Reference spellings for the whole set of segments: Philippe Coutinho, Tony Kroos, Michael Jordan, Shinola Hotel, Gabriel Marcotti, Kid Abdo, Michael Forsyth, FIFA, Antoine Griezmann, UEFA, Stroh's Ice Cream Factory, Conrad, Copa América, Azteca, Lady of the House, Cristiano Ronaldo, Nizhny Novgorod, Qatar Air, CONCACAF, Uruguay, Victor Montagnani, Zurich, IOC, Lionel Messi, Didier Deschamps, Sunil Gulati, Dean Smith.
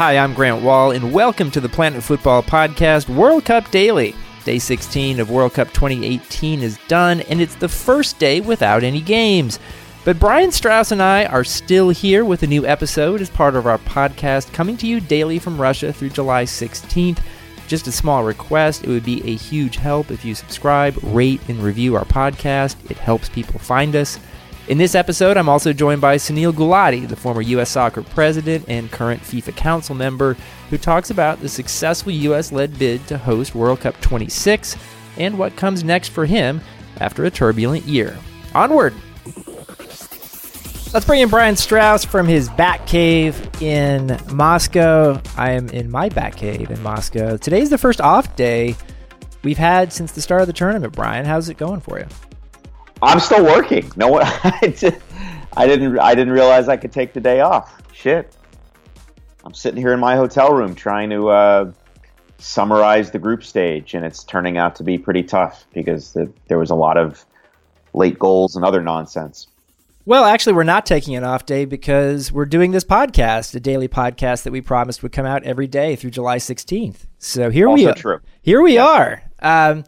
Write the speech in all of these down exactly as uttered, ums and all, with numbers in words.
Hi, I'm Grant Wall, and welcome to the Planet Football Podcast World Cup Daily. Day sixteen of World Cup twenty eighteen is done, and it's the first day without any games. But Brian Strauss and I are still here with a new episode as part of our podcast, coming to you daily from Russia through July sixteenth. Just a small request, it would be a huge help if you subscribe, rate, and review our podcast. It helps people find us. In this episode, I'm also joined by Sunil Gulati, the former U S soccer president and current FIFA council member, who talks about the successful U S-led bid to host World Cup twenty-six and what comes next for him after a turbulent year. Onward! Let's bring in Brian Strauss from his bat cave in Moscow. I am in my bat cave in Moscow. Today's the first off day we've had since the start of the tournament. Brian, how's it going for you? I'm still working. No one, I, just, I didn't. I didn't realize I could take the day off. Shit, I'm sitting here in my hotel room trying to uh, summarize the group stage, and it's turning out to be pretty tough because the, there was a lot of late goals and other nonsense. Well, actually, we're not taking an off day because we're doing this podcast, a daily podcast that we promised would come out every day through July sixteenth. So here also we are. True. Here we yeah. are. Um,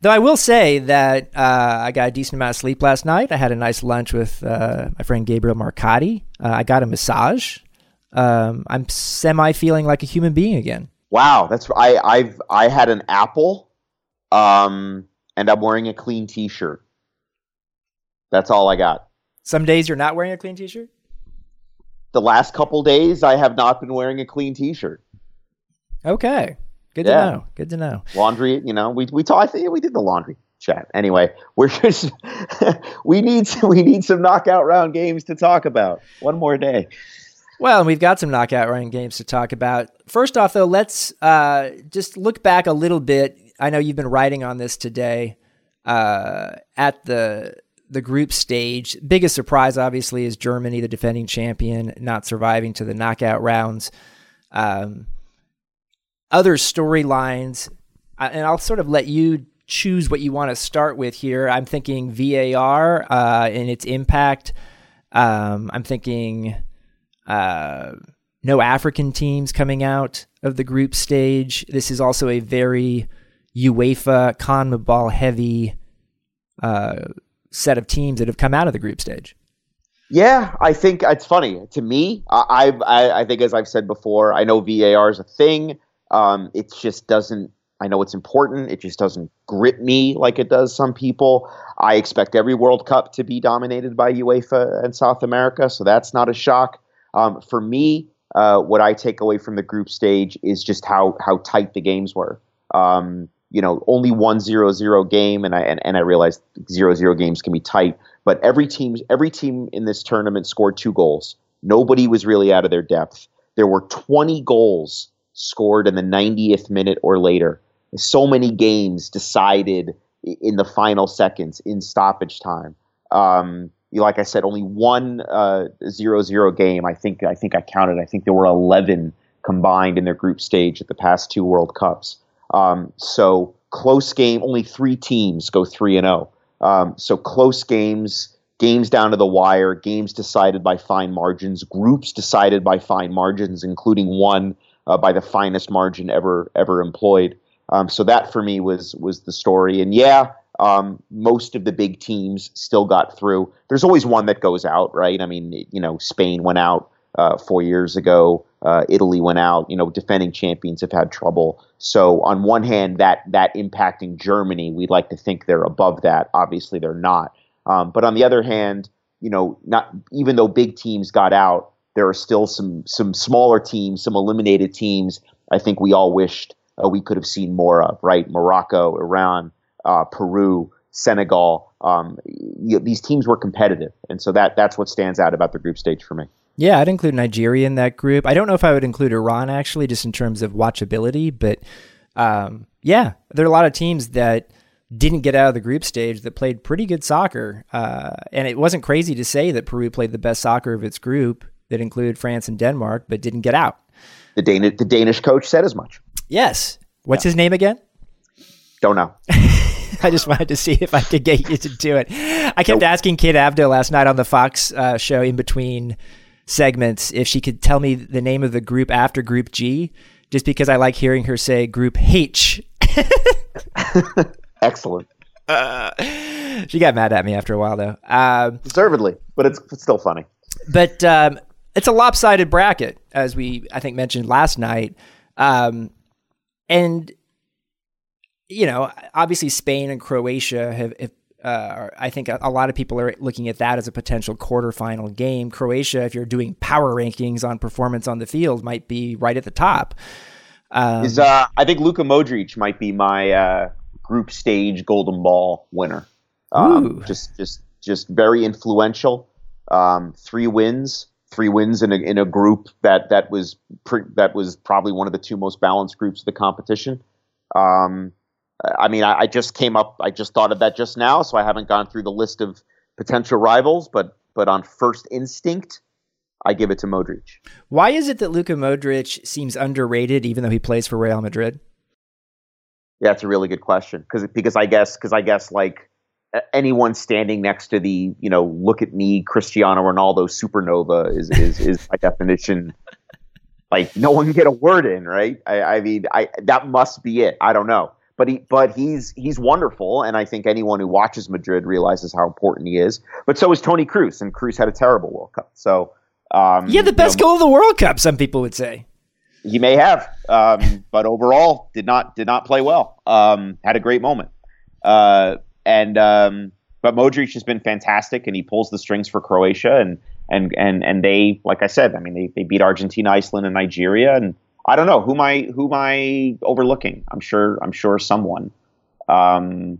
though I will say that uh, I got a decent amount of sleep last night. I had a nice lunch with uh, my friend Gabriel Marcotti. Uh, I got a massage. Um, I'm semi feeling like a human being again. Wow, that's I I've I had an apple, um, and I'm wearing a clean T-shirt. That's all I got. Some days you're not wearing a clean T-shirt? The last couple days, I have not been wearing a clean T-shirt. Okay. Good yeah. to know. Good to know. Laundry, you know, we we talk, I think we did the laundry chat. Anyway, we're just we need we need some knockout round games to talk about. One more day. Well, we've got some knockout round games to talk about. First off, though, let's uh, just look back a little bit. I know you've been writing on this today uh, at the. the group stage. Biggest surprise, obviously, is Germany, the defending champion, not surviving to the knockout rounds. Um, other storylines, and I'll sort of let you choose what you want to start with here. I'm thinking V A R uh, and its impact. Um, I'm thinking uh, no African teams coming out of the group stage. This is also a very UEFA, CONMEBOL heavy uh set of teams that have come out of the group stage. Yeah, I think it's funny. To me, I I, I think, as I've said before, I know V A R is a thing. Um, it just doesn't, I know it's important. It just doesn't grip me like it does some people. I expect every World Cup to be dominated by UEFA and South America, so that's not a shock. Um, for me, uh, what I take away from the group stage is just how how tight the games were. Um You know, only one zero zero game, and I and, and I realized zero zero games can be tight. But every team, every team in this tournament scored two goals. Nobody was really out of their depth. There were twenty goals scored in the ninetieth minute or later. So many games decided in the final seconds, in stoppage time. Um, like I said, only one uh, zero zero game. I think I think I counted. I think there were eleven combined in their group stage at the past two World Cups. Um, so close game, only three teams go three and oh. Um, so close games, games down to the wire, games decided by fine margins, groups decided by fine margins, including one, uh, by the finest margin ever, ever employed. Um, so that for me was, was the story. And yeah, um, most of the big teams still got through. There's always one that goes out, right? I mean, you know, Spain went out, uh, four years ago. Uh, Italy went out. You know, defending champions have had trouble. So on one hand, that that impacting Germany, we'd like to think they're above that. Obviously, they're not. Um, but on the other hand, you know, not even though big teams got out, there are still some some smaller teams, some eliminated teams. I think we all wished uh, we could have seen more of, right? Morocco, Iran, uh, Peru, Senegal. Um, you know, these teams were competitive, and so that that's what stands out about the group stage for me. Yeah, I'd include Nigeria in that group. I don't know if I would include Iran, actually, just in terms of watchability. But um, yeah, there are a lot of teams that didn't get out of the group stage that played pretty good soccer. Uh, and it wasn't crazy to say that Peru played the best soccer of its group that included France and Denmark, but didn't get out. The Danish, the Danish coach said as much. Yes. What's yeah. his name again? Don't know. I just wanted to see if I could get you to do it. I kept nope. asking Kid Abdo last night on the Fox uh, show in between segments if she could tell me the name of the group after Group G, just because I like hearing her say Group H. Excellent. Uh, she got mad at me after a while, though. Um, Deservedly, but it's, it's still funny. But um, it's a lopsided bracket, as we, I think, mentioned last night. Um, and, you know, obviously Spain and Croatia have, have uh, I think a, a lot of people are looking at that as a potential quarterfinal game. Croatia, if you're doing power rankings on performance on the field, might be right at the top. Um, Is uh, I think Luka Modric might be my uh, group stage Golden Ball winner. Um, just, just, just very influential. Um, three wins, three wins in a in a group that that was pre- that was probably one of the two most balanced groups of the competition. Um, I mean, I, I just came up, I just thought of that just now, so I haven't gone through the list of potential rivals, but but on first instinct, I give it to Modric. Why is it that Luka Modric seems underrated, even though he plays for Real Madrid? Yeah, that's a really good question. Because because I guess because I guess like anyone standing next to the, you know, look at me, Cristiano Ronaldo supernova is is is by definition. Like no one can get a word in, right? I, I mean, I that must be it. I don't know, but he but he's he's wonderful, and I think anyone who watches Madrid realizes how important he is. But so is Tony Kroos, and Kroos had a terrible World Cup, so. Um, yeah, the best you know, goal of the World Cup, some people would say. He may have, um, but overall did not did not play well. Um, had a great moment, uh, and um, but Modric has been fantastic, and he pulls the strings for Croatia, and and and and they, like I said, I mean they, they beat Argentina, Iceland, and Nigeria, and I don't know who am I who am I overlooking. I'm sure I'm sure someone, um,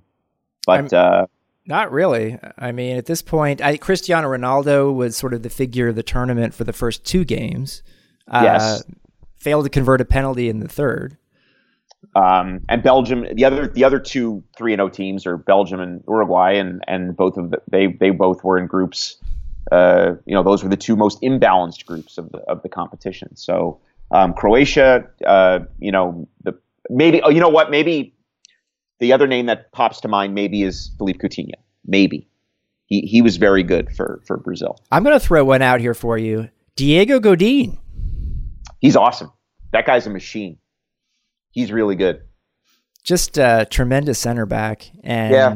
but. I'm- uh Not really. I mean, at this point, I, Cristiano Ronaldo was sort of the figure of the tournament for the first two games. Uh, yes. Failed to convert a penalty in the third. Um, and Belgium, the other the other two three and oh teams are Belgium and Uruguay, and and both of the, they they both were in groups. Uh, you know, those were the two most imbalanced groups of the of the competition. So um, Croatia, uh, you know, the maybe. Oh, you know what? Maybe. The other name that pops to mind maybe is Philippe Coutinho. Maybe. He he was very good for, for Brazil. I'm going to throw one out here for you. Diego Godín. He's awesome. That guy's a machine. He's really good. Just a tremendous center back. And yeah.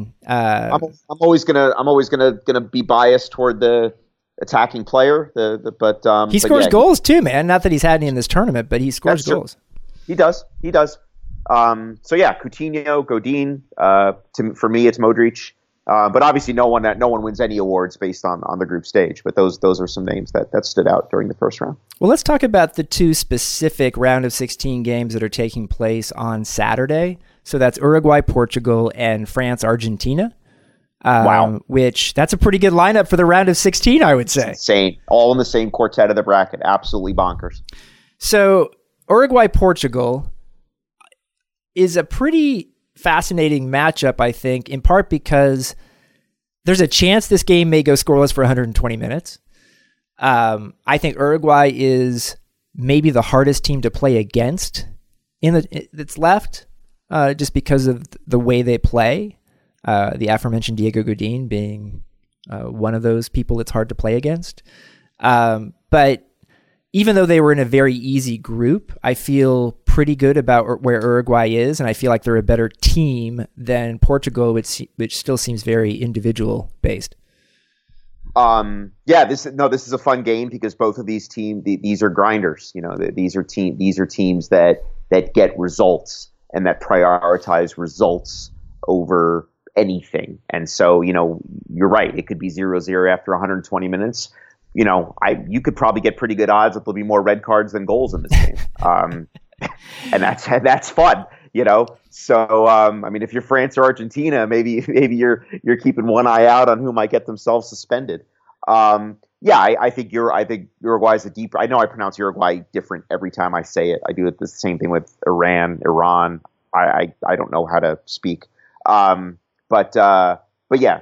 uh, I'm, I'm always going to I'm always going to going to be biased toward the attacking player, the, the but um, he scores but yeah, goals he, too, man. Not that he's had any in this tournament, but he scores goals. True. He does. He does. Um, so yeah, Coutinho, Godín. Uh, to, for me, it's Modric. Uh, but obviously, no one no one wins any awards based on, on the group stage. But those those are some names that, that stood out during the first round. Well, let's talk about the two specific round of sixteen games that are taking place on Saturday. So that's Uruguay, Portugal, and France, Argentina. Um, wow, which that's a pretty good lineup for the round of sixteen, I would say. It's insane, all in the same quartet of the bracket. Absolutely bonkers. So Uruguay, Portugal. Is a pretty fascinating matchup, I think, in part because there's a chance this game may go scoreless for one hundred twenty minutes. Um, I think Uruguay is maybe the hardest team to play against in the that's left, uh, just because of the way they play. Uh, the aforementioned Diego Godín being uh, one of those people that's hard to play against. Um, but even though they were in a very easy group, I feel pretty good about where Uruguay is, and I feel like they're a better team than Portugal, which which still seems very individual based. Um, yeah, this no, this is a fun game because both of these teams, the, these are grinders. You know, the, these are team, these are teams that that get results and that prioritize results over anything. And so, you know, you're right; it could be zero zero after one hundred twenty minutes. You know, I you could probably get pretty good odds that there'll be more red cards than goals in this game. Um, and that's that's fun, you know. So, um, I mean, if you're France or Argentina, maybe maybe you're you're keeping one eye out on who might get themselves suspended. Um, yeah, I, I think you're. I think Uruguay is a deeper. I know I pronounce Uruguay different every time I say it. I do it the same thing with Iran, Iran. I I, I don't know how to speak. Um, but uh, but yeah,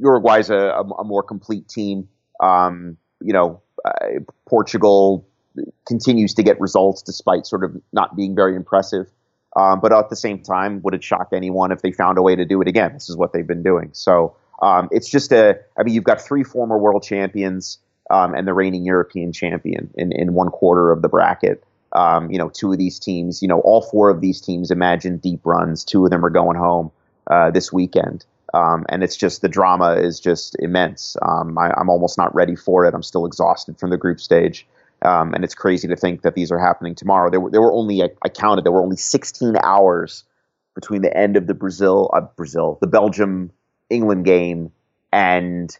Uruguay is a, a more complete team. Um, you know, uh, Portugal continues to get results despite sort of not being very impressive. Um, but at the same time, would it shock anyone if they found a way to do it again? This is what they've been doing. So um, it's just a, I mean, you've got three former world champions. um, and the reigning European champion in, in one quarter of the bracket. Um, you know, two of these teams, you know, all four of these teams imagine deep runs. Two of them are going home uh, this weekend. Um, and it's just, the drama is just immense. Um, I, I'm almost not ready for it. I'm still exhausted from the group stage. Um, and it's crazy to think that these are happening tomorrow. There were, there were only, I counted, there were only sixteen hours between the end of the Brazil, uh, Brazil, the Belgium-England game and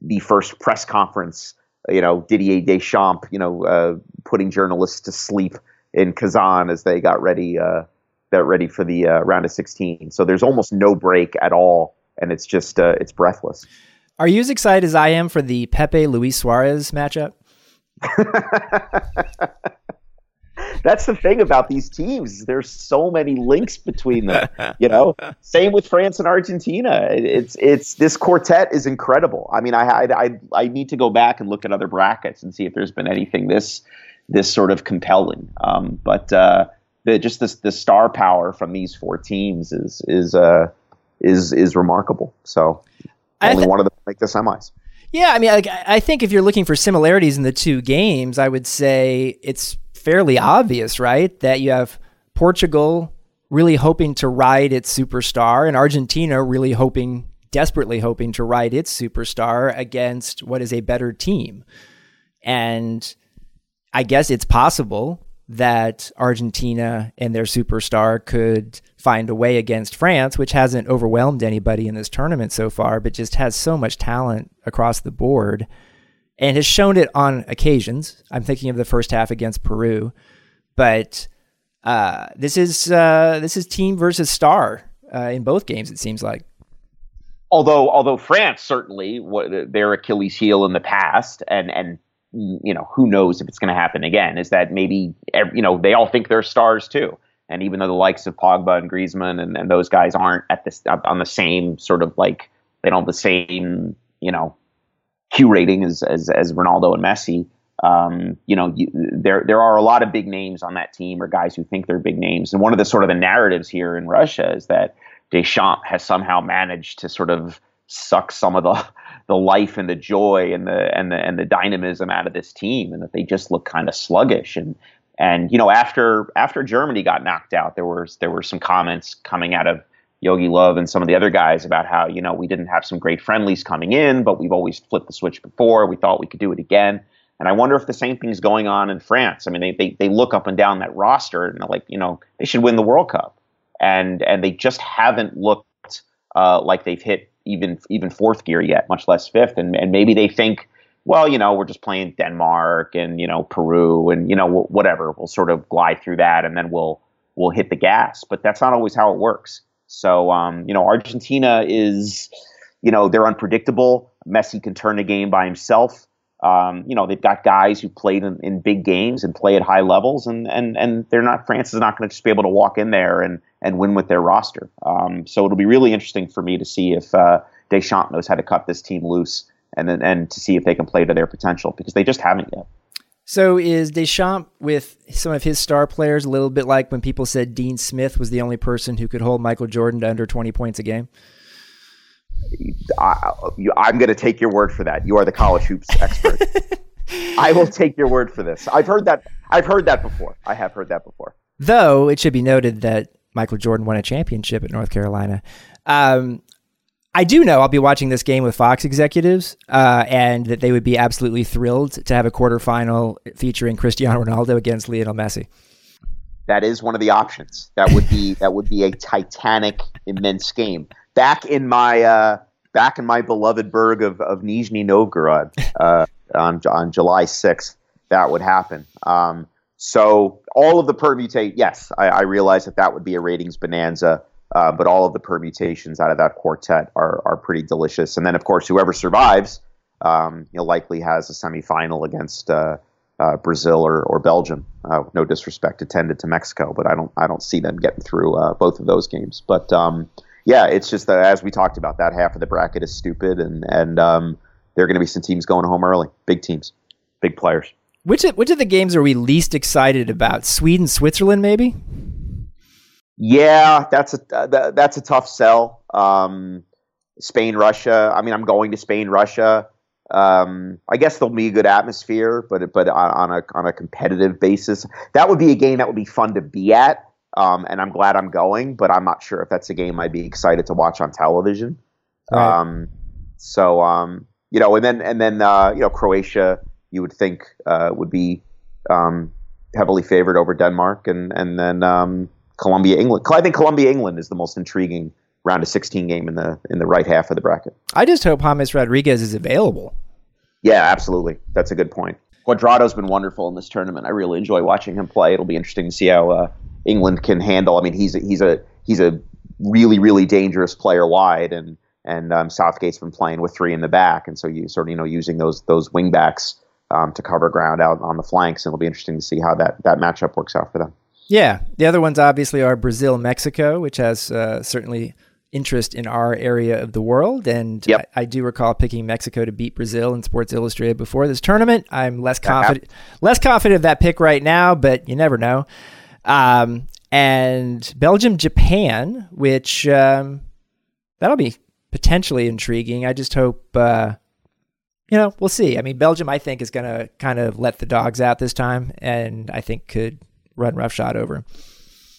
the first press conference, you know, Didier Deschamps, you know, uh, putting journalists to sleep in Kazan as they got ready, uh, got ready for the uh, round of sixteen. So there's almost no break at all. And it's just, uh, it's breathless. Are you as excited as I am for the Pepe-Luis Suarez matchup? That's the thing about these teams. There's so many links between them, you know, same with France and Argentina. It's, it's, this quartet is incredible. I mean, I, I, I need to go back and look at other brackets and see if there's been anything this, this sort of compelling. Um, but, uh, the, just this, the star power from these four teams is, is, uh, is, is remarkable. So only th- one of them make the semis. Yeah, I mean, I, I think if you're looking for similarities in the two games, I would say it's fairly obvious, right? That you have Portugal really hoping to ride its superstar and Argentina really hoping, desperately hoping to ride its superstar against what is a better team. And I guess it's possible that Argentina and their superstar could find a way against France, which hasn't overwhelmed anybody in this tournament so far, but just has so much talent across the board and has shown it on occasions. I'm thinking of the first half against Peru, but uh, this is uh, this is team versus star uh, in both games, it seems like. Although although France certainly, what, their Achilles heel in the past, and and you know, who knows if it's going to happen again, is that maybe, you know, they all think they're stars too. And even though the likes of Pogba and Griezmann and, and those guys aren't at this on the same sort of, like, they don't have the same, you know, Q rating as as, as Ronaldo and Messi, um, you know, you, there there are a lot of big names on that team, or guys who think they're big names. And one of the sort of the narratives here in Russia is that Deschamps has somehow managed to sort of suck some of the the life and the joy and the and the and the dynamism out of this team, and that they just look kind of sluggish. And and you know, after after Germany got knocked out, there were there were some comments coming out of Yogi Love and some of the other guys about how, you know, we didn't have some great friendlies coming in, but we've always flipped the switch before. We thought we could do it again. And I wonder if the same thing's going on in France. I mean, they they they look up and down that roster and they're like, you know, they should win the World Cup, and and they just haven't looked uh, like they've hit even even fourth gear yet, much less fifth. And and maybe they think, well, you know, we're just playing Denmark and, you know, Peru and, you know, whatever. We'll sort of glide through that and then we'll we'll hit the gas. But that's not always how it works. So, um, you know, Argentina is, you know, they're unpredictable. Messi can turn a game by himself. Um, you know, they've got guys who played in, in big games and play at high levels. And and and they're not, France is not going to just be able to walk in there and, and win with their roster. Um, so it'll be really interesting for me to see if uh, Deschamps knows how to cut this team loose, and then and to see if they can play to their potential, because they just haven't yet. So is Deschamps, with some of his star players, a little bit like when people said Dean Smith was the only person who could hold Michael Jordan to under twenty points a game? I, I'm going to take your word for that. You are the college hoops expert. I will take your word for this. I've heard that. I've heard that before. I have heard that before. Though it should be noted that Michael Jordan won a championship at North Carolina. Um, I do know I'll be watching this game with Fox executives, uh, and that they would be absolutely thrilled to have a quarterfinal featuring Cristiano Ronaldo against Lionel Messi. That is one of the options. That would be that would be a titanic, immense game. Back in my uh, back in my beloved burg of, of Nizhny Novgorod, uh, on on July sixth, that would happen. Um, so all of the permutate, yes, I, I realize that that would be a ratings bonanza. Uh, but all of the permutations out of that quartet are are pretty delicious. And then, of course, whoever survives, um, you know, likely has a semifinal against uh, uh, Brazil or, or Belgium. Uh, no disrespect intended to Mexico, but I don't I don't see them getting through uh, both of those games. But um, yeah, it's just that, as we talked about, that half of the bracket is stupid, and and um, there are going to be some teams going home early, big teams, big players. Which of, which of the games are we least excited about? Sweden, Switzerland, maybe. Yeah, that's a that's a tough sell. Um, Spain, Russia. I mean, I'm going to Spain, Russia. Um, I guess there'll be a good atmosphere, but but on a on a competitive basis, that would be a game that would be fun to be at. Um, and I'm glad I'm going, but I'm not sure if that's a game I'd be excited to watch on television. Right. Um, so um, you know, and then and then uh, you know, Croatia, you would think uh, would be um, heavily favored over Denmark, and and then um, Colombia, England. I think Colombia, England is the most intriguing round of sixteen game in the in the right half of the bracket. I just hope James Rodriguez is available. Yeah, absolutely. That's a good point. Cuadrado's been wonderful in this tournament. I really enjoy watching him play. It'll be interesting to see how uh, England can handle. I mean, he's a, he's a he's a really really dangerous player wide, and and um, Southgate's been playing with three in the back, and so you sort of you know using those those wing backs um, to cover ground out on the flanks. And it'll be interesting to see how that that matchup works out for them. Yeah, the other ones obviously are Brazil, Mexico, which has uh, certainly interest in our area of the world, and yep. I, I do recall picking Mexico to beat Brazil in Sports Illustrated before this tournament. I'm less confident, less confident of that pick right now, but you never know. Um, and Belgium, Japan, which um, that'll be potentially intriguing. I just hope, uh, you know, we'll see. I mean, Belgium, I think, is going to kind of let the dogs out this time, and I think could run roughshod over.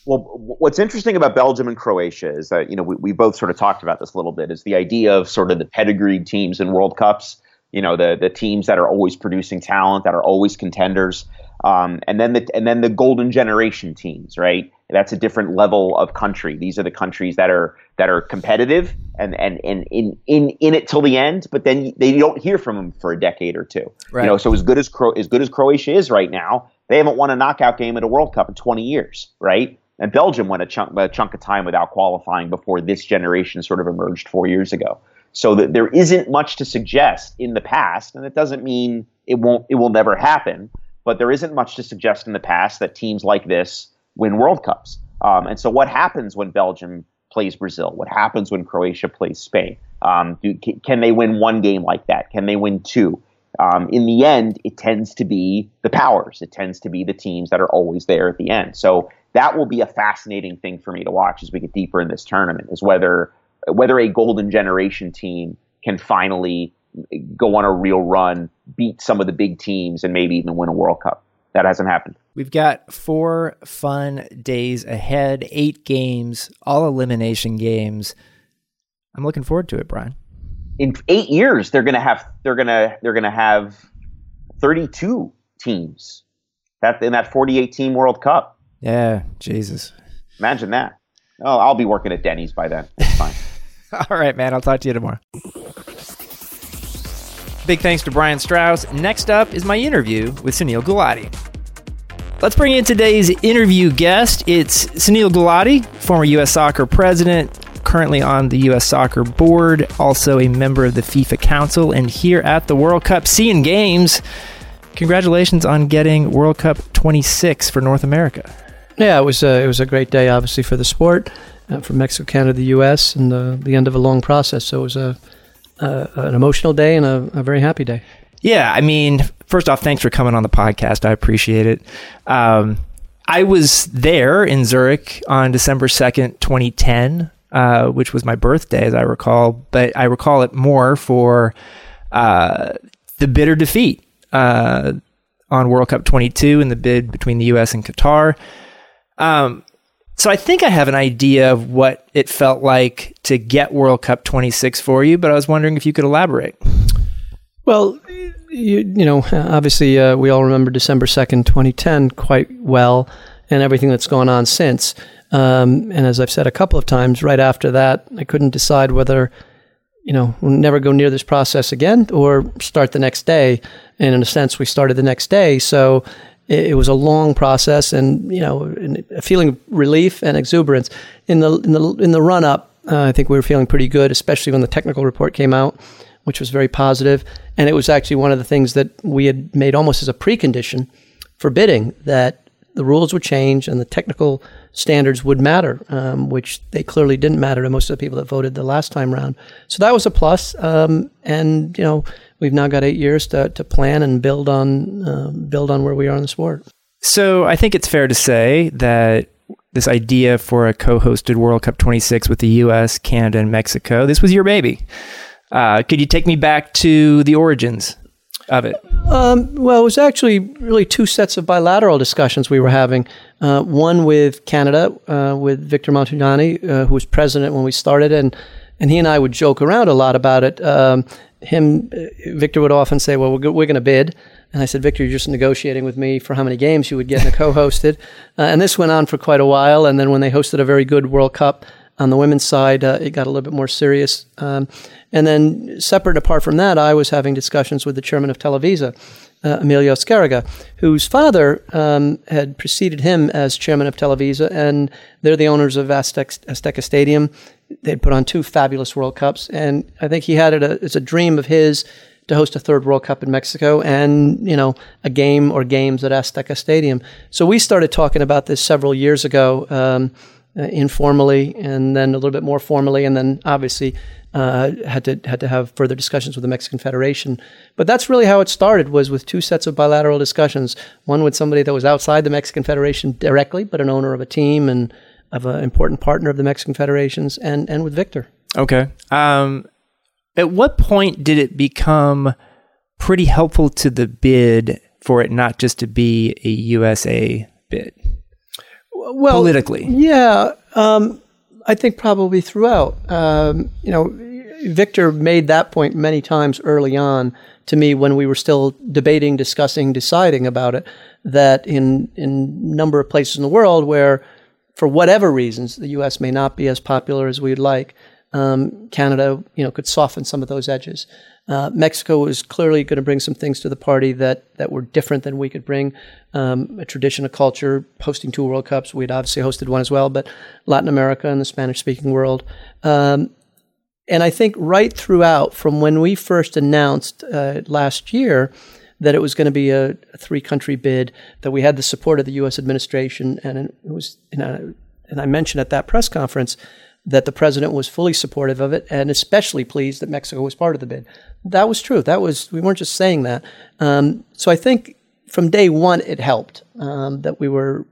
Well, what's interesting about Belgium and Croatia is that, you know, we, we both sort of talked about this a little bit, is the idea of sort of the pedigreed teams in World Cups, you know, the the teams that are always producing talent, that are always contenders, um, and then the and then the golden generation teams, right? That's a different level of country. These are the countries that are that are competitive and and, and in, in in it till the end, but then they don't hear from them for a decade or two. Right. You know, so as good as Cro- as good as Croatia is right now, they haven't won a knockout game at a World Cup in twenty years, right? And Belgium went a chunk, a chunk of time without qualifying before this generation sort of emerged four years ago. So that there isn't much to suggest in the past, and it doesn't mean it won't, it will never happen. But there isn't much to suggest in the past that teams like this win World Cups. Um, and so, what happens when Belgium plays Brazil? What happens when Croatia plays Spain? Um, do, can they win one game like that? Can they win two? Um, in the end, it tends to be the powers. It tends to be the teams that are always there at the end. So that will be a fascinating thing for me to watch as we get deeper in this tournament, is whether whether a golden generation team can finally go on a real run, beat some of the big teams, and maybe even win a World Cup. That hasn't happened. We've got four fun days ahead, eight games, all elimination games. I'm looking forward to it, Brian. In eight years, they're gonna have they're gonna they're gonna have thirty-two teams that in that forty-eight team World Cup. Yeah, Jesus. Imagine that. Oh, I'll be working at Denny's by then. It's fine. All right, man. I'll talk to you tomorrow. Big thanks to Brian Strauss. Next up is my interview with Sunil Gulati. Let's bring in today's interview guest. It's Sunil Gulati, former U S Soccer president, currently on the U S Soccer board, also a member of the FIFA Council, and here at the World Cup Seeing Games. Congratulations on getting World Cup twenty-six for North America. Yeah, it was a, it was a great day, obviously, for the sport, uh, from Mexico, Canada, the U S, and the, the end of a long process. So it was a, a an emotional day and a, a very happy day. Yeah, I mean, first off, thanks for coming on the podcast. I appreciate it. Um, I was there in Zurich on December second, twenty ten, uh, which was my birthday, as I recall. But I recall it more for uh, the bitter defeat Uh, on World Cup twenty-two in the bid between the U S and Qatar. Um, so I think I have an idea of what it felt like to get World Cup twenty-six for you, but I was wondering if you could elaborate. Well, you, you know, obviously uh, we all remember December second, twenty ten quite well, and everything that's gone on since. Um, and as I've said a couple of times, right after that, I couldn't decide whether, you know, we'll never go near this process again or start the next day. And in a sense, we started the next day. So it, it was a long process and, you know, a feeling of relief and exuberance. In the in the, in the run-up, uh, I think we were feeling pretty good, especially when the technical report came out, which was very positive. And it was actually one of the things that we had made almost as a precondition for bidding, that the rules would change and the technical standards would matter, um, which they clearly didn't matter to most of the people that voted the last time round. So that was a plus. Um, and, you know, we've now got eight years to, to plan and build on uh, build on where we are in the sport. So I think it's fair to say that this idea for a co-hosted World Cup twenty-six with the U S, Canada, and Mexico, this was your baby. Uh, could you take me back to the origins of it? Um, well, it was actually really two sets of bilateral discussions we were having. Uh, one with Canada, uh, with Victor Montagnani, uh, who was president when we started, and and he and I would joke around a lot about it. Um, him, Victor would often say, well, we're, go- we're going to bid. And I said, Victor, you're just negotiating with me for how many games you would get in a co-hosted. Uh, and this went on for quite a while. And then when they hosted a very good World Cup on the women's side, uh, it got a little bit more serious. Um, and then separate apart from that, I was having discussions with the chairman of Televisa, uh, Emilio Azcárraga, whose father um, had preceded him as chairman of Televisa. And they're the owners of Azteca, Azteca Stadium. They'd put on two fabulous World Cups. And I think he had it a, it's a dream of his to host a third World Cup in Mexico and, you know, a game or games at Azteca Stadium. So we started talking about this several years ago, um, uh, informally, and then a little bit more formally, and then obviously uh, had to had to have further discussions with the Mexican Federation. But that's really how it started, was with two sets of bilateral discussions, one with somebody that was outside the Mexican Federation directly, but an owner of a team and of an important partner of the Mexican Federations, and, and with Victor. Okay. Um At what point did it become pretty helpful to the bid for it not just to be a U S A bid? Well, politically, yeah, um, I think probably throughout. Um, you know, Victor made that point many times early on to me when we were still debating, discussing, deciding about it. That in in number of places in the world where, for whatever reasons, the U S may not be as popular as we'd like. Um, Canada, you know, could soften some of those edges. Uh, Mexico was clearly going to bring some things to the party that, that were different than we could bring. Um, a tradition, a culture, hosting two World Cups. We'd obviously hosted one as well, but Latin America and the Spanish-speaking world. Um, and I think right throughout, from when we first announced uh, last year that it was going to be a, a three-country bid, that we had the support of the U S administration, and it was, you know, and I mentioned at that press conference that the president was fully supportive of it and especially pleased that Mexico was part of the bid. That was true. That was, we weren't just saying that. Um, so I think from day one, it helped um, that we were,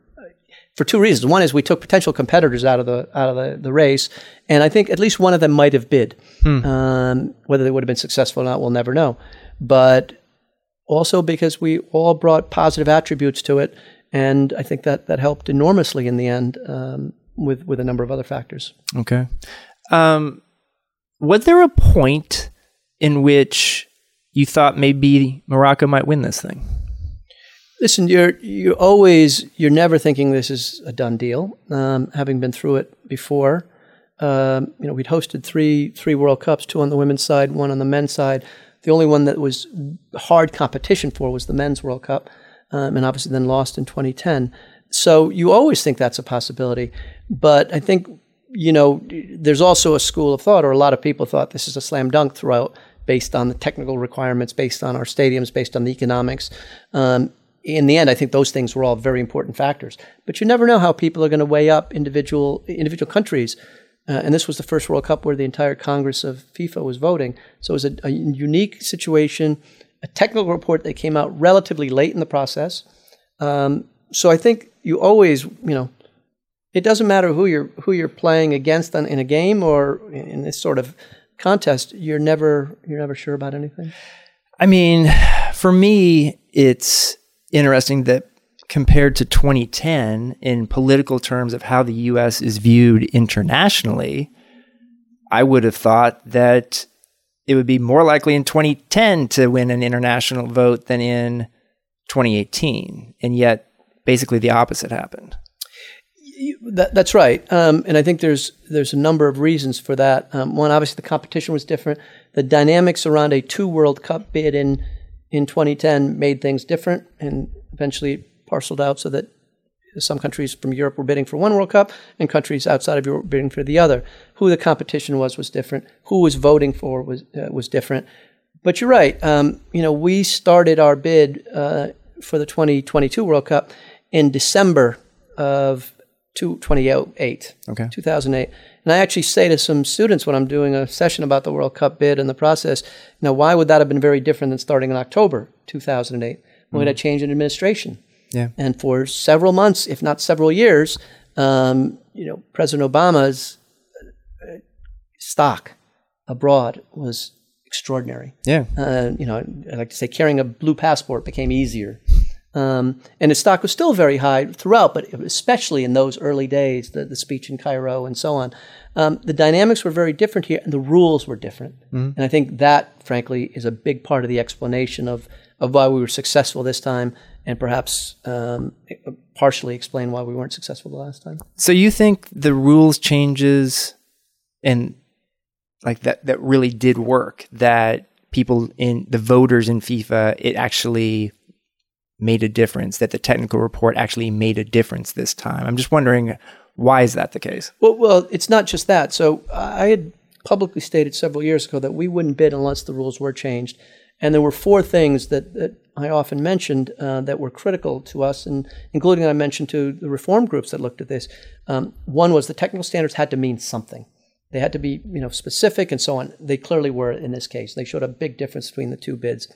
for two reasons. One is we took potential competitors out of the out of the, the race, and I think at least one of them might have bid. Hmm. Um, whether they would have been successful or not, we'll never know. But also because we all brought positive attributes to it, and I think that, that helped enormously in the end. Um, with with a number of other factors. Okay. Um, was there a point in which you thought maybe Morocco might win this thing? Listen, you're, you're always, you're never thinking this is a done deal, um, having been through it before. Um, you know, we'd hosted three three World Cups, two on the women's side, one on the men's side. The only one that was hard competition for was the men's World Cup, um, and obviously then lost in twenty ten. So you always think that's a possibility, but I think, you know, there's also a school of thought, or a lot of people thought this is a slam dunk throughout, based on the technical requirements, based on our stadiums, based on the economics. Um, in the end, I think those things were all very important factors, but you never know how people are going to weigh up individual individual countries. Uh, and this was the first World Cup where the entire Congress of FIFA was voting. So it was a, a unique situation, a technical report that came out relatively late in the process. Um, so I think you always, you know, it doesn't matter who you're who you're playing against on, in a game or in this sort of contest. You're never you're never sure about anything. I mean, for me, it's interesting that compared to twenty ten, in political terms of how the U S is viewed internationally, I would have thought that it would be more likely in twenty ten to win an international vote than in twenty eighteen, and yet basically the opposite happened. That, that's right. Um, and I think there's there's a number of reasons for that. Um, one, obviously the competition was different. The dynamics around a two World Cup bid in in twenty ten made things different, and eventually parceled out so that some countries from Europe were bidding for one World Cup and countries outside of Europe were bidding for the other. Who the competition was was different. Who was voting for was uh, was different. But you're right. Um, you know, we started our bid uh, for the twenty twenty-two World Cup in December of two thousand eight, okay. two thousand eight. And I actually say to some students when I'm doing a session about the World Cup bid and the process, you know, why would that have been very different than starting in October two thousand eight? When mm. we had a change in administration. Yeah. And for several months, if not several years, um, you know, President Obama's stock abroad was extraordinary. Yeah. Uh, you know, I like to say carrying a blue passport became easier. Um, and his stock was still very high throughout, but especially in those early days, the, the speech in Cairo and so on. Um, the dynamics were very different here, and the rules were different. Mm-hmm. And I think that, frankly, is a big part of the explanation of, of why we were successful this time, and perhaps um, partially explain why we weren't successful the last time. So you think the rules changes and like that, that really did work, that people in the voters in FIFA, it actually made a difference, that the technical report actually made a difference this time? I'm just wondering, why is that the case? Well, well, it's not just that. So I had publicly stated several years ago that we wouldn't bid unless the rules were changed. And there were four things that, that I often mentioned uh, that were critical to us, and including I mentioned to the reform groups that looked at this. Um, one was the technical standards had to mean something. They had to be, you know, specific and so on. They clearly were in this case. They showed a big difference between the two bids.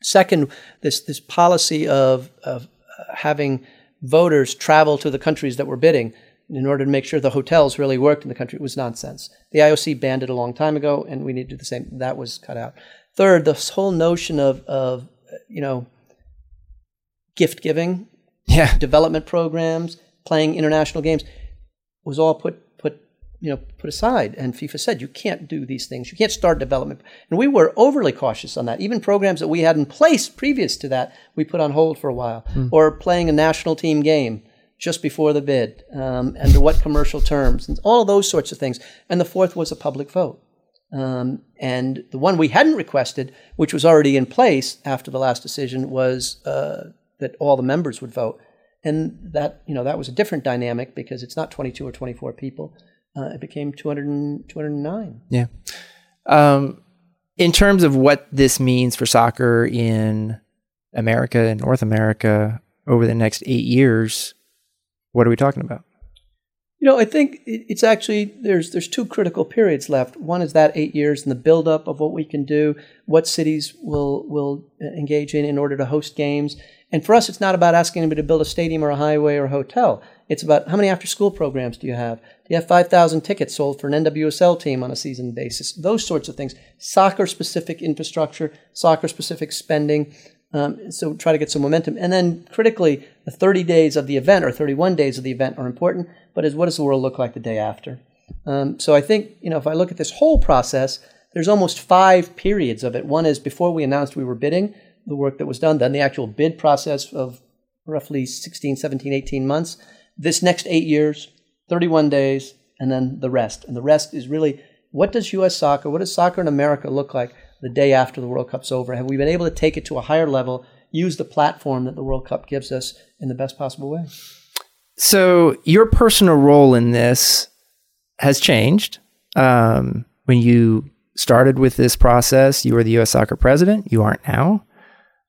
Second, this this policy of of having voters travel to the countries that were bidding in order to make sure the hotels really worked in the country was nonsense. The I O C banned it a long time ago, and we need to do the same. That was cut out. Third, this whole notion of of you know gift giving, yeah, development programs, playing international games was all put put you know put aside. And FIFA said you can't do these things. You can't start development. And we were overly cautious on that. Even programs that we had in place previous to that, we put on hold for a while. Mm. Or playing a national team game just before the bid, um, under what commercial terms, and all of those sorts of things. And the fourth was a public vote. Um, and the one we hadn't requested, which was already in place after the last decision, was uh, that all the members would vote. And that, you know, that was a different dynamic because it's not twenty-two or twenty-four people. Uh, it became two hundred and nine. Yeah. Um, in terms of what this means for soccer in America and North America over the next eight years, what are we talking about? You know, I think it's actually, there's there's two critical periods left. One is that eight years and the buildup of what we can do, what cities will will engage in in order to host games. And for us, it's not about asking anybody to build a stadium or a highway or a hotel. It's about how many after-school programs do you have? Do you have five thousand tickets sold for an N W S L team on a season basis? Those sorts of things. Soccer-specific infrastructure, soccer-specific spending. Um, so try to get some momentum. And then critically, the thirty days of the event or thirty-one days of the event are important, but is what does the world look like the day after? Um, so I think, you know, if I look at this whole process, there's almost five periods of it. One is before we announced we were bidding, the work that was done, then the actual bid process of roughly sixteen, seventeen, eighteen months, this next eight years, thirty-one days, and then the rest. And the rest is really, what does U S soccer, what does soccer in America look like the day after the World Cup's over? Have we been able to take it to a higher level, use the platform that the World Cup gives us in the best possible way? So your personal role in this has changed. Um, when you started with this process, you were the U S soccer president. You aren't now.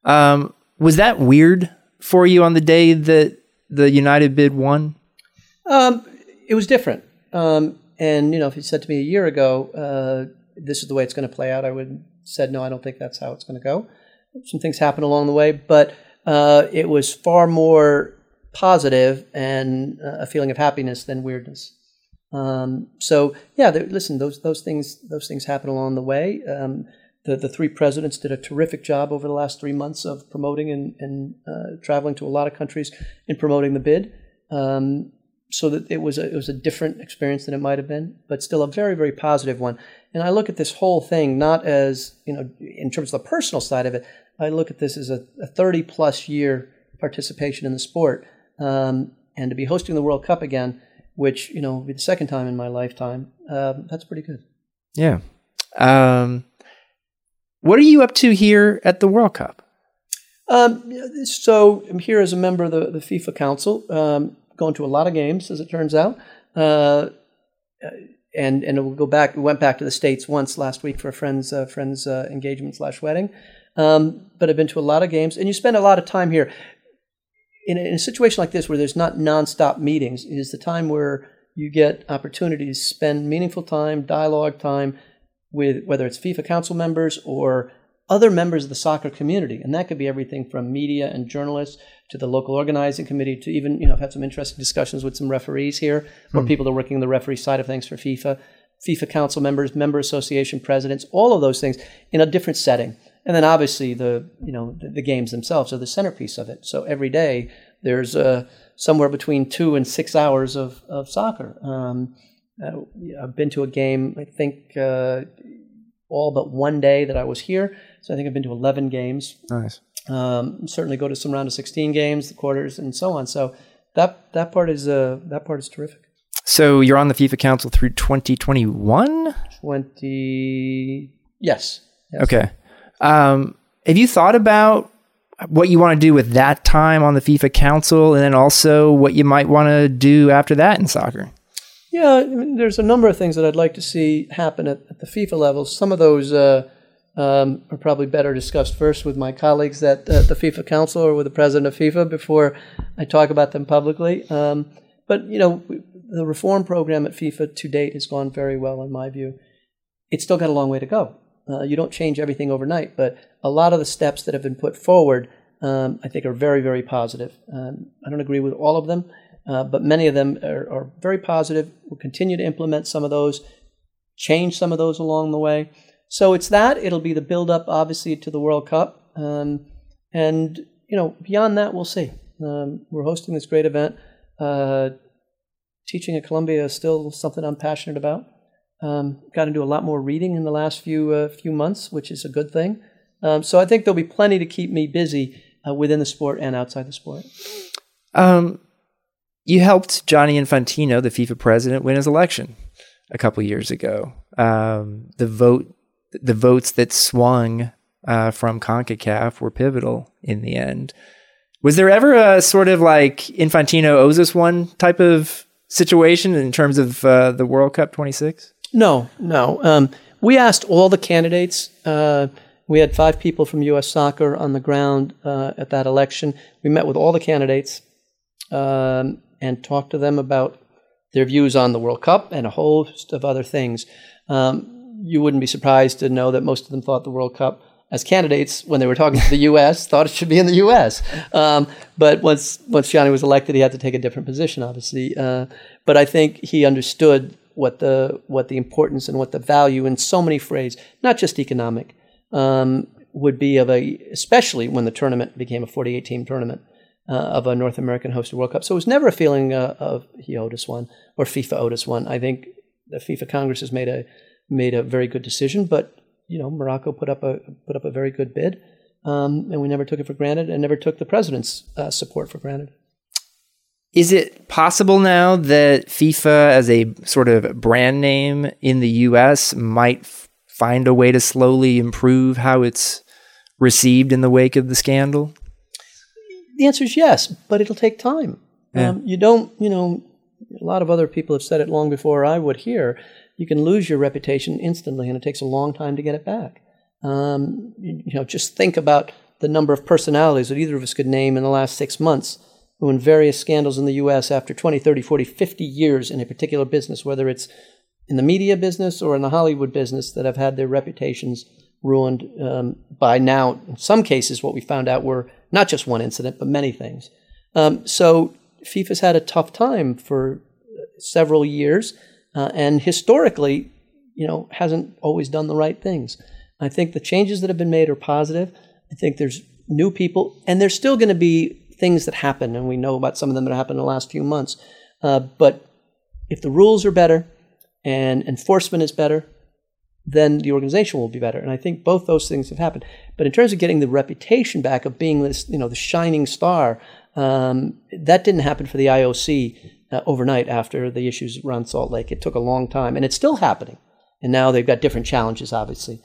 Um, was that weird for you on the day that the United bid won? Um, it was different. Um, and, you know, if you said to me a year ago, uh, this is the way it's going to play out, I would said, no, I don't think that's how it's going to go. Some things happen along the way, but uh, it was far more positive and uh, a feeling of happiness than weirdness. Um, so, yeah, th- listen, those those things those things happen along the way. Um, the the three presidents did a terrific job over the last three months of promoting and, and uh, traveling to a lot of countries and promoting the bid. Um, so that it was a, it was a different experience than it might have been, but still a very, very positive one. And I look at this whole thing not as, you know, in terms of the personal side of it, I look at this as a thirty-plus year participation in the sport. Um, and to be hosting the World Cup again, which, you know, will be the second time in my lifetime, uh, that's pretty good. Yeah. Um, what are you up to here at the World Cup? Um, so I'm here as a member of the, the FIFA Council, um, going to a lot of games, as it turns out. Uh And and we'll go back. We went back to the States once last week for a friend's uh, friend's uh, engagement slash wedding, um, but I've been to a lot of games. And you spend a lot of time here. In a, in a situation like this, where there's not nonstop meetings, is the time where you get opportunities to spend meaningful time, dialogue time with whether it's FIFA council members or other members of the soccer community, and that could be everything from media and journalists to the local organizing committee to even, you know, I've had some interesting discussions with some referees here or hmm. people that are working on the referee side of things for FIFA. FIFA council members, member association presidents, all of those things in a different setting. And then obviously the, you know, the, the games themselves are the centerpiece of it. So every day there's uh, somewhere between two and six hours of, of soccer. Um, I've been to a game, I think, uh, all but one day that I was here. So I think I've been to eleven games. Nice. Um, certainly go to some round of sixteen games, the quarters, and so on. So that that part is uh, that part is terrific. So you're on the FIFA Council through twenty twenty-one? twenty Yes. yes. Okay. Um, have you thought about what you want to do with that time on the FIFA Council, and then also what you might want to do after that in soccer? Yeah, I mean, there's a number of things that I'd like to see happen at, at the FIFA level. Some of those uh, um, are probably better discussed first with my colleagues at uh, the FIFA Council or with the president of FIFA before I talk about them publicly. Um, but, you know, the reform program at FIFA to date has gone very well, in my view. It's still got a long way to go. Uh, you don't change everything overnight, but a lot of the steps that have been put forward, um, I think, are very, very positive. Um, I don't agree with all of them, uh, but many of them are, are very positive. We'll continue to implement some of those, change some of those along the way. So it's that. It'll be the build-up, obviously, to the World Cup. Um, and, you know, beyond that, we'll see. Um, we're hosting this great event. Uh, teaching at Columbia is still something I'm passionate about. Um, got into a lot more reading in the last few uh, few months, which is a good thing. Um, so I think there'll be plenty to keep me busy uh, within the sport and outside the sport. Um, you helped Gianni Infantino, the FIFA president, win his election a couple years ago. Um, the vote, the votes that swung uh, from CONCACAF were pivotal in the end. Was there ever a sort of like Infantino owes us one type of situation in terms of uh, the World Cup twenty-six? No, no. Um, we asked all the candidates. Uh, we had five people from U S Soccer on the ground uh, at that election. We met with all the candidates um, and talked to them about their views on the World Cup and a host of other things. Um, you wouldn't be surprised to know that most of them thought the World Cup, as candidates, when they were talking to the U S, thought it should be in the U S. Um, but once once Gianni was elected, he had to take a different position, obviously. Uh, but I think he understood what the what the importance and what the value in so many phrases, not just economic, um, would be of a, especially when the tournament became a forty-eight team tournament uh, of a North American hosted World Cup. So it was never a feeling uh, of he owed us one or FIFA owed us one. I think the FIFA Congress has made a made a very good decision, but you know, Morocco put up a put up a very good bid, um, and we never took it for granted, and never took the president's uh, support for granted. Is it possible now that FIFA, as a sort of brand name in the U S, might f- find a way to slowly improve how it's received in the wake of the scandal? The answer is yes, but it'll take time. Yeah. Um, you don't, you know, a lot of other people have said it long before I would hear. You can lose your reputation instantly, and it takes a long time to get it back. Um, you, you know, just think about the number of personalities that either of us could name in the last six months who in various scandals in the U S after twenty, thirty, forty, fifty years in a particular business, whether it's in the media business or in the Hollywood business, that have had their reputations ruined um, by now, in some cases, what we found out were not just one incident, but many things. Um, so FIFA's had a tough time for several years. Uh, and historically, you know, hasn't always done the right things. I think the changes that have been made are positive. I think there's new people, and there's still going to be things that happen, and we know about some of them that happened in the last few months. Uh, but if the rules are better and enforcement is better, then the organization will be better. And I think both those things have happened. But in terms of getting the reputation back of being this, you know, the shining star, um, that didn't happen for the I O C Uh, overnight after the issues around Salt Lake. It took a long time, and it's still happening. And now they've got different challenges, obviously.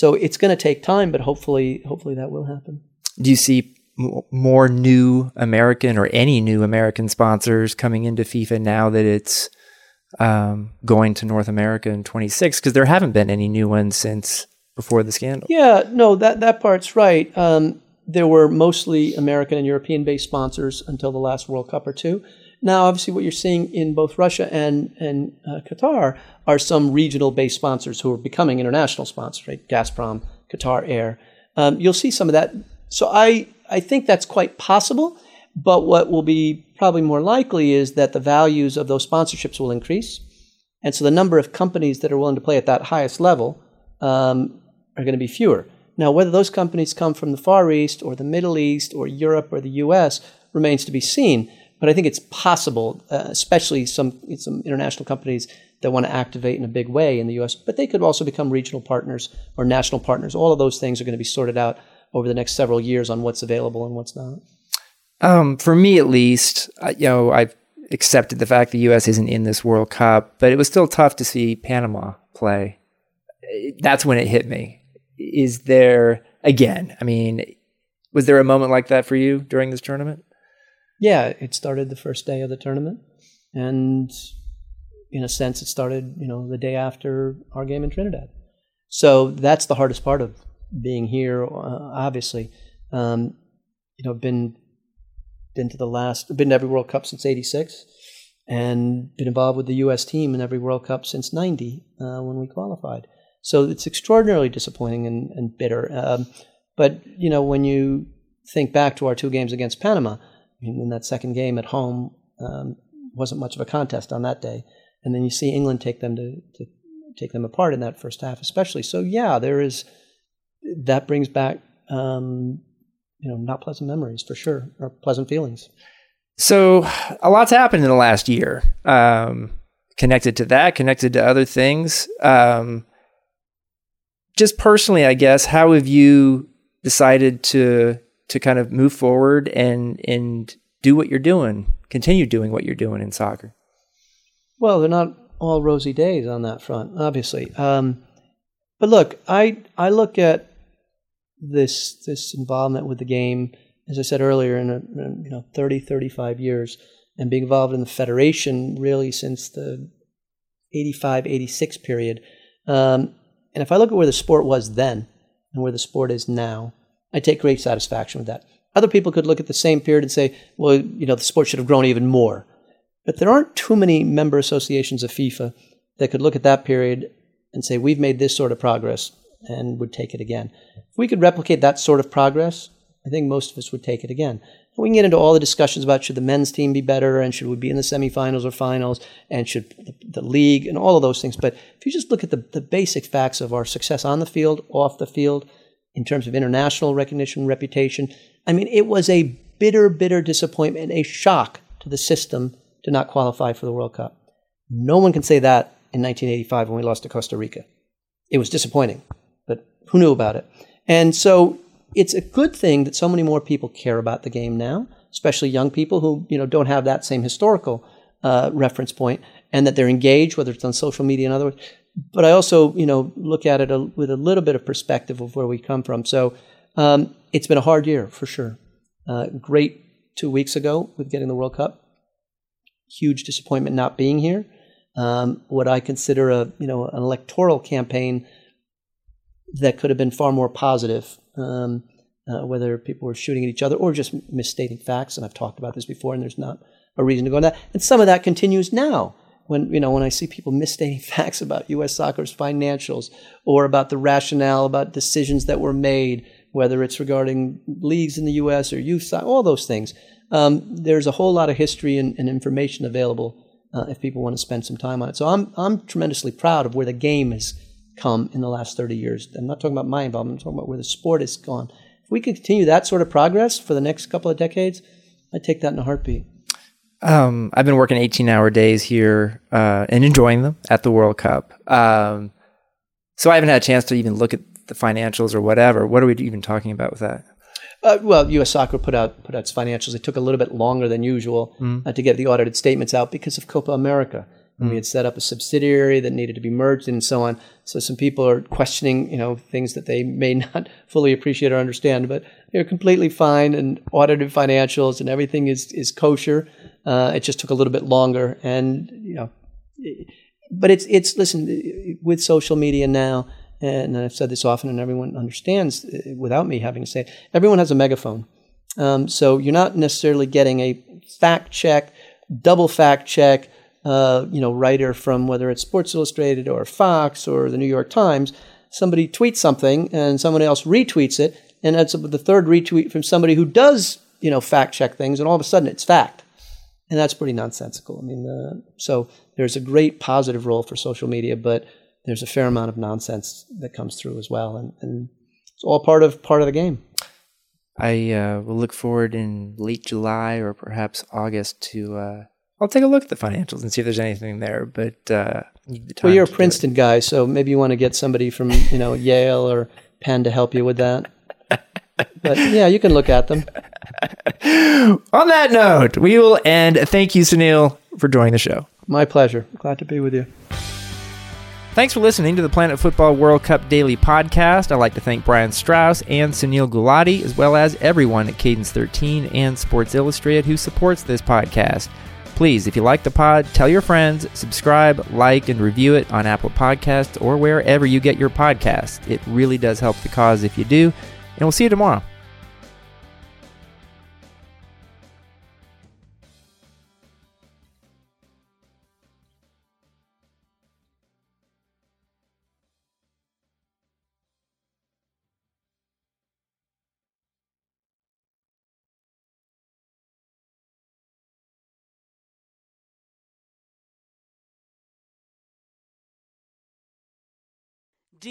So it's going to take time, but hopefully hopefully that will happen. Do you see m- more new American or any new American sponsors coming into FIFA now that it's um, going to North America in twenty-six? Because there haven't been any new ones since before the scandal. Yeah, no, that, that part's right. Um, there were mostly American and European-based sponsors until the last World Cup or two. Now, obviously, what you're seeing in both Russia and, and uh, Qatar are some regional-based sponsors who are becoming international sponsors, right? Gazprom, Qatar Air. Um, you'll see some of that. So I, I think that's quite possible, but what will be probably more likely is that the values of those sponsorships will increase, And so the number of companies that are willing to play at that highest level um, are going to be fewer. Now, whether those companies come from the Far East or the Middle East or Europe or the U S remains to be seen. But I think it's possible, uh, especially some some international companies that want to activate in a big way in the U S, but they could also become regional partners or national partners. All of those things are going to be sorted out over the next several years on what's available and what's not. Um, for me, at least, uh, you know, I've accepted the fact the U S isn't in this World Cup, but it was still tough to see Panama play. That's when it hit me. Is there, again, I mean, was there a moment like that for you during this tournament? Yeah, it started the first day of the tournament, and in a sense, it started, you know, the day after our game in Trinidad. So that's the hardest part of being here, uh, obviously. Um, you know, been been to the last, been to every World Cup since eighty-six, and been involved with the U S team in every World Cup since ninety uh, when we qualified. So it's extraordinarily disappointing and, and bitter. Um, but you know, when you think back to our two games against Panama. In that second game at home, um, wasn't much of a contest on that day, and then you see England take them to, to take them apart in that first half, especially. So yeah, there is that brings back um, you know not pleasant memories for sure, or pleasant feelings. So a lot's happened in the last year, um, connected to that, connected to other things. Um, just personally, I guess, how have you decided to? to kind of move forward and and do what you're doing, continue doing what you're doing in soccer? Well, they're not all rosy days on that front, obviously. Um, but look, I I look at this this involvement with the game, as I said earlier, in, a, in you know thirty, thirty-five years, and being involved in the federation really since the eighty-five, eighty-six period. Um, and if I look at where the sport was then and where the sport is now, I take great satisfaction with that. Other people could look at the same period and say, well, you know, the sport should have grown even more. But there aren't too many member associations of FIFA that could look at that period and say, we've made this sort of progress and would take it again. If we could replicate that sort of progress, I think most of us would take it again. We can get into all the discussions about should the men's team be better and should we be in the semifinals or finals and should the league and all of those things. But if you just look at the, the basic facts of our success on the field, off the field, in terms of international recognition, reputation. I mean, it was a bitter, bitter disappointment, a shock to the system to not qualify for the World Cup. No one can say that in nineteen eighty-five when we lost to Costa Rica. It was disappointing, but who knew about it? And so it's a good thing that so many more people care about the game now, especially young people who, you know, don't have that same historical uh, reference point, and that they're engaged, whether it's on social media and other ways. But I also, you know, look at it a, with a little bit of perspective of where we come from. So um, it's been a hard year for sure. Uh, great two weeks ago with getting the World Cup. Huge disappointment not being here. Um, what I consider a, you know, an electoral campaign that could have been far more positive, um, uh, whether people were shooting at each other or just misstating facts. And I've talked about this before, and there's not a reason to go on that. And some of that continues now. When you know, when I see people misstating facts about U S soccer's financials or about the rationale about decisions that were made, whether it's regarding leagues in the U S or youth soccer, all those things, um, there's a whole lot of history and, and information available uh, if people want to spend some time on it. So I'm I'm tremendously proud of where the game has come in the last thirty years. I'm not talking about my involvement. I'm talking about where the sport has gone. If we continue that sort of progress for the next couple of decades, I take that in a heartbeat. Um, I've been working eighteen-hour days here uh, and enjoying them at the World Cup. Um, so I haven't had a chance to even look at the financials or whatever. What are we even talking about with that? Uh, well, U S Soccer put out put out its financials. It took a little bit longer than usual mm. uh, to get the audited statements out because of Copa America. Mm. We had set up a subsidiary that needed to be merged and so on. So some people are questioning, you know, things that they may not fully appreciate or understand. But they're completely fine and audited financials and everything is is kosher. Uh, it just took a little bit longer, and you know, but it's it's listen with social media now, and I've said this often, and everyone understands without me having to say it, everyone has a megaphone, um, so you're not necessarily getting a fact check, double fact check, uh, you know, writer from whether it's Sports Illustrated or Fox or the New York Times. Somebody tweets something, and someone else retweets it, and that's the third retweet from somebody who does you know fact check things, and all of a sudden it's fact. And that's pretty nonsensical. I mean, uh, so there's a great positive role for social media, but there's a fair amount of nonsense that comes through as well. And, and it's all part of part of the game. I uh, will look forward in late July or perhaps August to, uh, I'll take a look at the financials and see if there's anything there. But uh, need the time. Well, you're a Princeton guy, so maybe you want to get somebody from, you know, Yale or Penn to help you with that. But yeah, you can look at them. On that note, we will end. Thank you, Sunil, for joining the show. My pleasure. Glad to be with you. Thanks for listening to the Planet Football World Cup Daily Podcast. I'd like to thank Brian Strauss and Sunil Gulati, as well as everyone at Cadence thirteen and Sports Illustrated who supports this podcast. Please, if you like the pod, tell your friends, subscribe, like, and review it on Apple Podcasts or wherever you get your podcasts. It really does help the cause if you do, and we'll see you tomorrow. Do